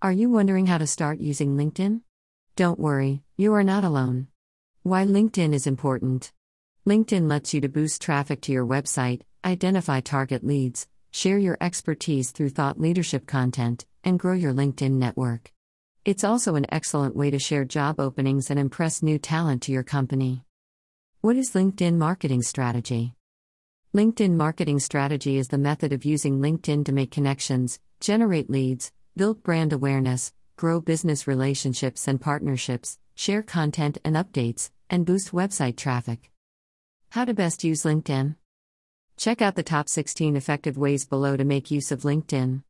Are you wondering how to start using LinkedIn? Don't worry, you are not alone. Why LinkedIn is important. LinkedIn lets you to boost traffic to your website, identify target leads, share your expertise through thought leadership content, and grow your LinkedIn network. It's also an excellent way to share job openings and impress new talent to your company. What is LinkedIn marketing strategy? LinkedIn marketing strategy is the method of using LinkedIn to make connections, generate leads, build brand awareness, grow business relationships and partnerships, share content and updates, and boost website traffic. How to best use LinkedIn? Check out the top 16 effective ways below to make use of LinkedIn.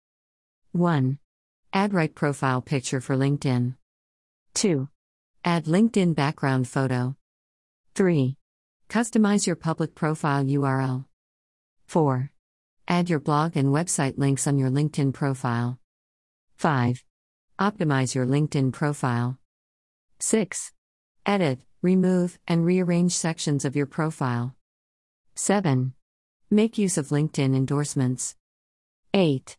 1. Add right profile picture for LinkedIn. 2. Add LinkedIn background photo. 3. Customize your public profile URL. 4. Add your blog and website links on your LinkedIn profile. 5. Optimize your LinkedIn profile. 6. Edit, remove, and rearrange sections of your profile. 7. Make use of LinkedIn endorsements. 8.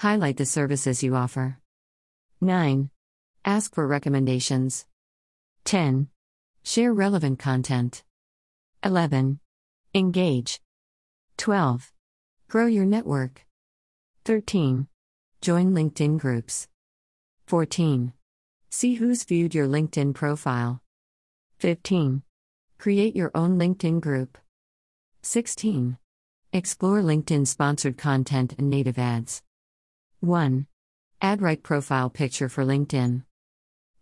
Highlight the services you offer. 9. Ask for recommendations. 10. Share relevant content. 11. Engage. 12. Grow your network. 13. Join LinkedIn groups. 14. See who's viewed your LinkedIn profile. 15. Create your own LinkedIn group. 16. Explore LinkedIn-sponsored content and native ads. 1. Add right profile picture for LinkedIn.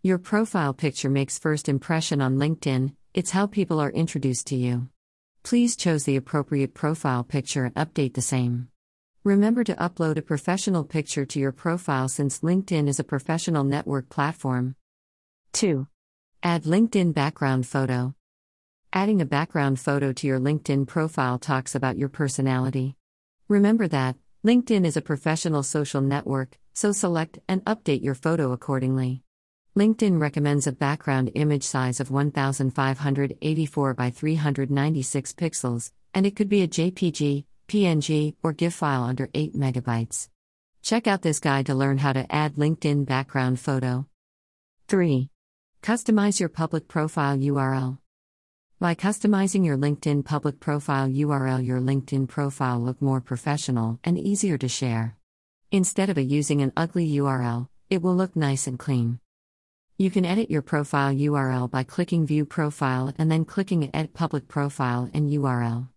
Your profile picture makes first impression on LinkedIn. It's how people are introduced to you. Please choose the appropriate profile picture and update the same. Remember to upload a professional picture to your profile since LinkedIn is a professional network platform. 2. Add LinkedIn background photo. Adding a background photo to your LinkedIn profile talks about your personality. Remember that LinkedIn is a professional social network, so select and update your photo accordingly. LinkedIn recommends a background image size of 1584 by 396 pixels, and it could be a JPG, PNG, or GIF file under 8 megabytes. Check out this guide to learn how to add LinkedIn background photo. 3. Customize your public profile URL. By customizing your LinkedIn public profile URL, your LinkedIn profile looks more professional and easier to share. Instead of using an ugly URL, it will look nice and clean. You can edit your profile URL by clicking View Profile and then clicking Edit Public Profile and URL.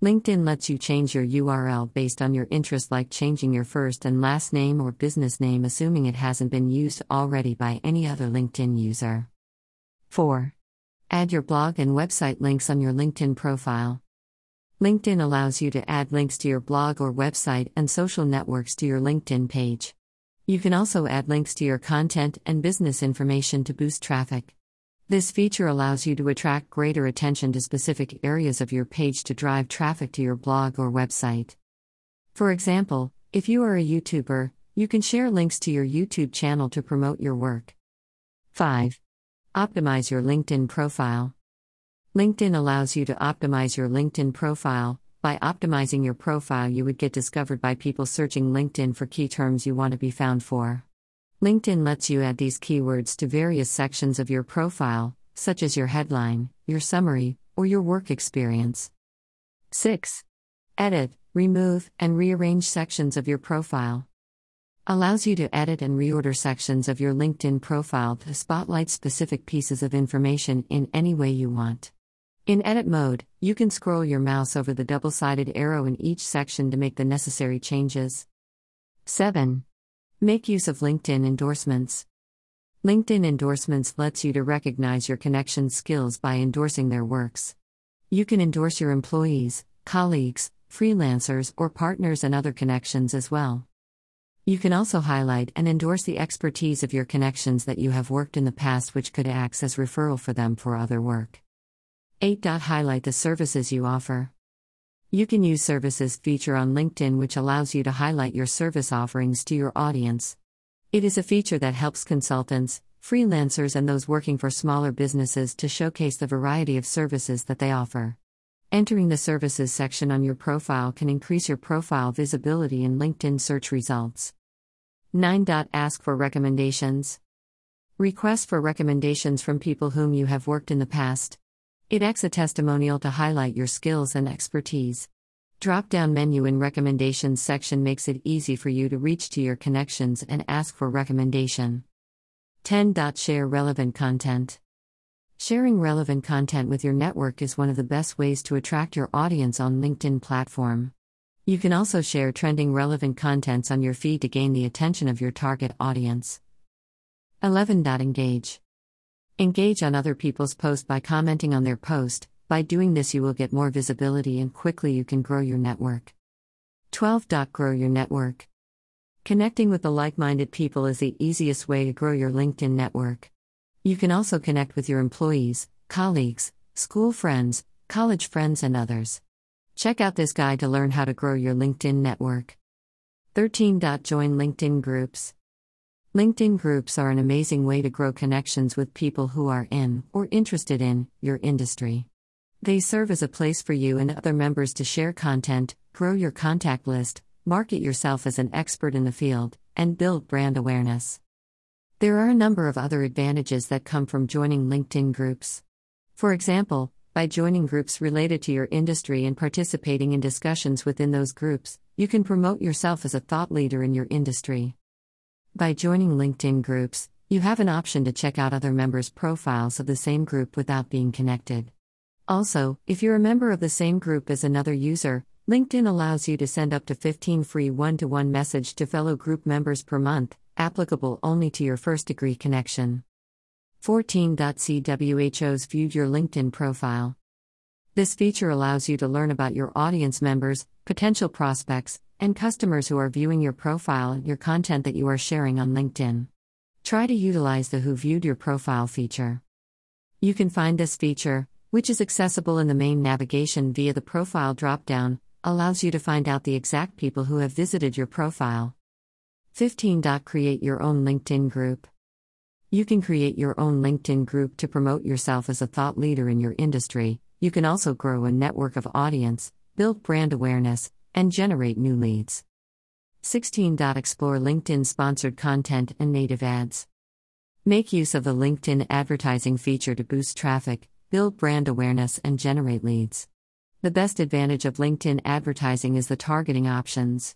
LinkedIn lets you change your URL based on your interest, like changing your first and last name or business name, assuming it hasn't been used already by any other LinkedIn user. 4. Add your blog and website links on your LinkedIn profile. LinkedIn allows you to add links to your blog or website and social networks to your LinkedIn page. You can also add links to your content and business information to boost traffic. This feature allows you to attract greater attention to specific areas of your page to drive traffic to your blog or website. For example, if you are a YouTuber, you can share links to your YouTube channel to promote your work. 5. Optimize your LinkedIn profile. LinkedIn allows you to optimize your LinkedIn profile. By optimizing your profile, you would get discovered by people searching LinkedIn for key terms you want to be found for. LinkedIn lets you add these keywords to various sections of your profile, such as your headline, your summary, or your work experience. 6. Edit, remove, and rearrange sections of your profile. Allows you to edit and reorder sections of your LinkedIn profile to spotlight specific pieces of information in any way you want. In edit mode, you can scroll your mouse over the double-sided arrow in each section to make the necessary changes. 7. Make use of LinkedIn endorsements. LinkedIn endorsements lets you to recognize your connection skills by endorsing their works. You can endorse your employees, colleagues, freelancers, or partners and other connections as well. You can also highlight and endorse the expertise of your connections that you have worked in the past, which could act as referral for them for other work. 8. Highlight the services you offer. You can use services feature on LinkedIn, which allows you to highlight your service offerings to your audience. It is a feature that helps consultants, freelancers, and those working for smaller businesses to showcase the variety of services that they offer. Entering the services section on your profile can increase your profile visibility in LinkedIn search results. 9. Ask for recommendations. Request for recommendations from people whom you have worked in the past. It acts a testimonial to highlight your skills and expertise. Drop-down menu in recommendations section makes it easy for you to reach to your connections and ask for recommendation. 10. Share relevant content. Sharing relevant content with your network is one of the best ways to attract your audience on LinkedIn platform. You can also share trending relevant contents on your feed to gain the attention of your target audience. 11. Engage. Engage on other people's post by commenting on their post. By doing this, you will get more visibility and quickly you can grow your network. 12. Grow your network. Connecting with the like-minded people is the easiest way to grow your LinkedIn network. You can also connect with your employees, colleagues, school friends, college friends, and others. Check out this guide to learn how to grow your LinkedIn network. 13. Join LinkedIn groups. LinkedIn groups are an amazing way to grow connections with people who are in or interested in your industry. They serve as a place for you and other members to share content, grow your contact list, market yourself as an expert in the field, and build brand awareness. There are a number of other advantages that come from joining LinkedIn groups. For example, by joining groups related to your industry and participating in discussions within those groups, you can promote yourself as a thought leader in your industry. By joining LinkedIn groups, you have an option to check out other members' profiles of the same group without being connected. Also, if you're a member of the same group as another user, LinkedIn allows you to send up to 15 free one-to-one messages to fellow group members per month, applicable only to your first-degree connection. 14. CWHOs viewed your LinkedIn profile. This feature allows you to learn about your audience members, potential prospects, and customers who are viewing your profile and your content that you are sharing on LinkedIn. Try to utilize the Who Viewed Your Profile feature. You can find this feature, which is accessible in the main navigation via the profile dropdown, allows you to find out the exact people who have visited your profile. 15. Create your own LinkedIn group. You can create your own LinkedIn group to promote yourself as a thought leader in your industry. You can also grow a network of audience, build brand awareness, and generate new leads. 16. Explore LinkedIn-sponsored content and native ads. Make use of the LinkedIn advertising feature to boost traffic, build brand awareness, and generate leads. The best advantage of LinkedIn advertising is the targeting options.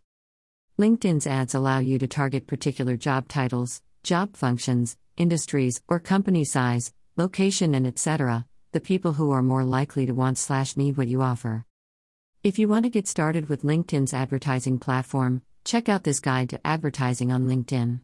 LinkedIn's ads allow you to target particular job titles, job functions, industries or company size, location, and etc., the people who are more likely to want/need what you offer. If you want to get started with LinkedIn's advertising platform, check out this guide to advertising on LinkedIn.